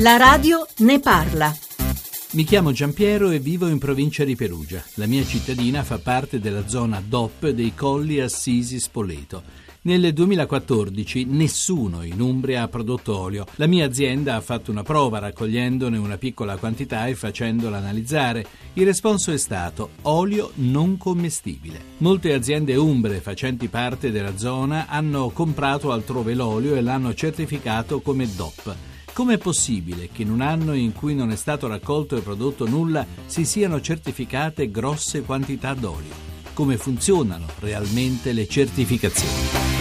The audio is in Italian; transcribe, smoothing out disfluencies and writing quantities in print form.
La radio ne parla. Mi chiamo Giampiero e vivo in provincia di Perugia. La mia cittadina fa parte della zona DOP dei Colli Assisi Spoleto. Nel 2014 nessuno in Umbria ha prodotto olio. La mia azienda ha fatto una prova raccogliendone una piccola quantità e facendola analizzare. Il responso è stato olio non commestibile. Molte aziende umbre facenti parte della zona hanno comprato altrove l'olio e l'hanno certificato come DOP. Com'è possibile che in un anno in cui non è stato raccolto e prodotto nulla si siano certificate grosse quantità d'olio? Come funzionano realmente le certificazioni?